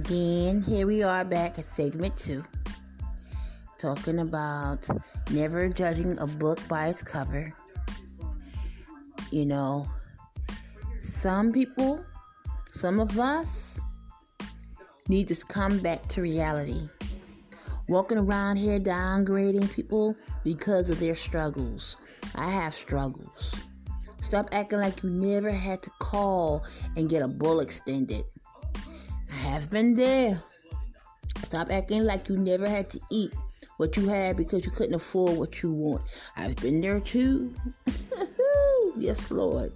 Again, here we are back at segment 2, talking about never judging a book by its cover. You know, some people, some of us, need to come back to reality. Walking around here downgrading people because of their struggles. I have struggles. Stop acting like you never had to call and get a bull extended. I have been there. Stop acting like you never had to eat what you had because you couldn't afford what you want. I've been there too. Yes, Lord.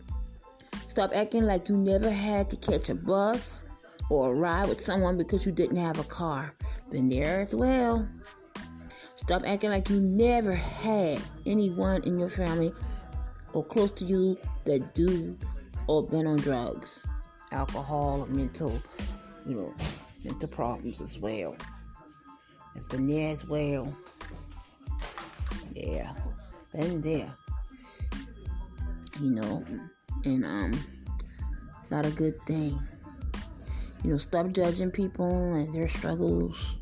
Stop acting like you never had to catch a bus or a ride with someone because you didn't have a car. Been there as well. Stop acting like you never had anyone in your family or close to you that do or been on drugs, alcohol, or mental problems as well. And from there as well. Yeah. Been there. You know. And not a good thing. You know, stop judging people and their struggles.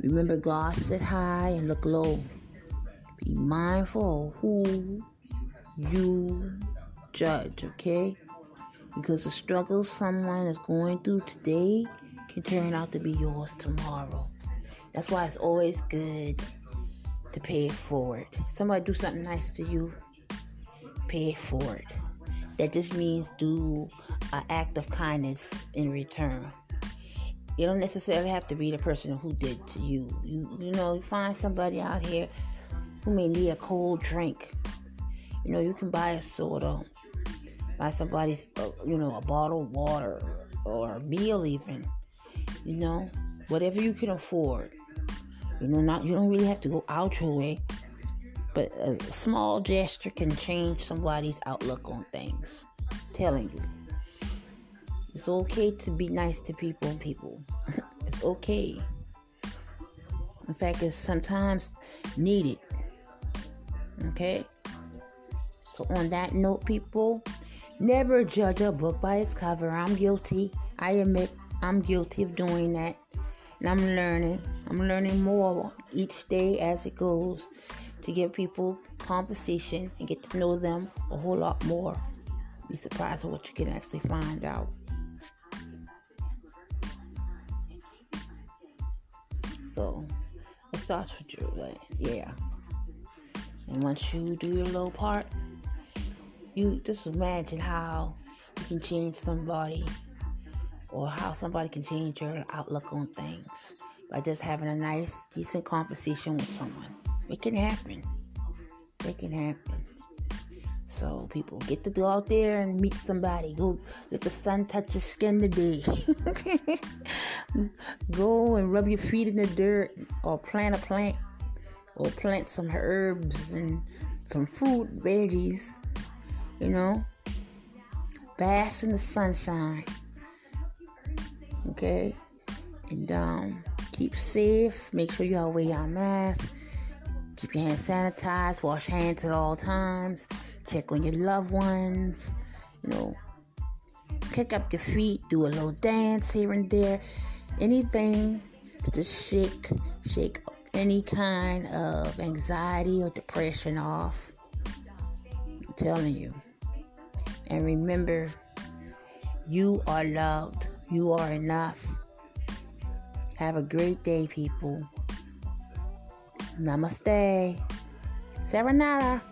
Remember, God sit high and look low. Be mindful of who you judge, okay? Because the struggle someone is going through today can turn out to be yours tomorrow. That's why it's always good to pay it forward. If somebody do something nice to you, pay it forward. That just means do an act of kindness in return. You don't necessarily have to be the person who did to you. You find somebody out here who may need a cold drink. You know, you can buy a soda, buy somebody's, a bottle of water or a meal even. You know, whatever you can afford. You know, you don't really have to go out your way. But a small gesture can change somebody's outlook on things. I'm telling you. It's okay to be nice to people. It's okay. In fact, it's sometimes needed. Okay? So on that note, people, never judge a book by its cover. I'm guilty. I admit I'm guilty of doing that. And I'm learning. I'm learning more each day as it goes, to give people conversation and get to know them a whole lot more. Be surprised at what you can actually find out. So, it starts with your way, yeah. And once you do your little part, you just imagine how you can change somebody or how somebody can change your outlook on things by just having a nice, decent conversation with someone. It can happen. So people, get to go out there and meet somebody. Go let the sun touch your skin today. Go and rub your feet in the dirt or plant a plant or plant some herbs and some fruit, veggies, you know. Bask in the sunshine. Okay? And keep safe. Make sure you all wear your mask. Keep your hands sanitized, wash hands at all times, check on your loved ones, you know, kick up your feet, do a little dance here and there, anything to just shake any kind of anxiety or depression off, I'm telling you. And remember, you are loved, you are enough. Have a great day, people. Namaste. Serenata.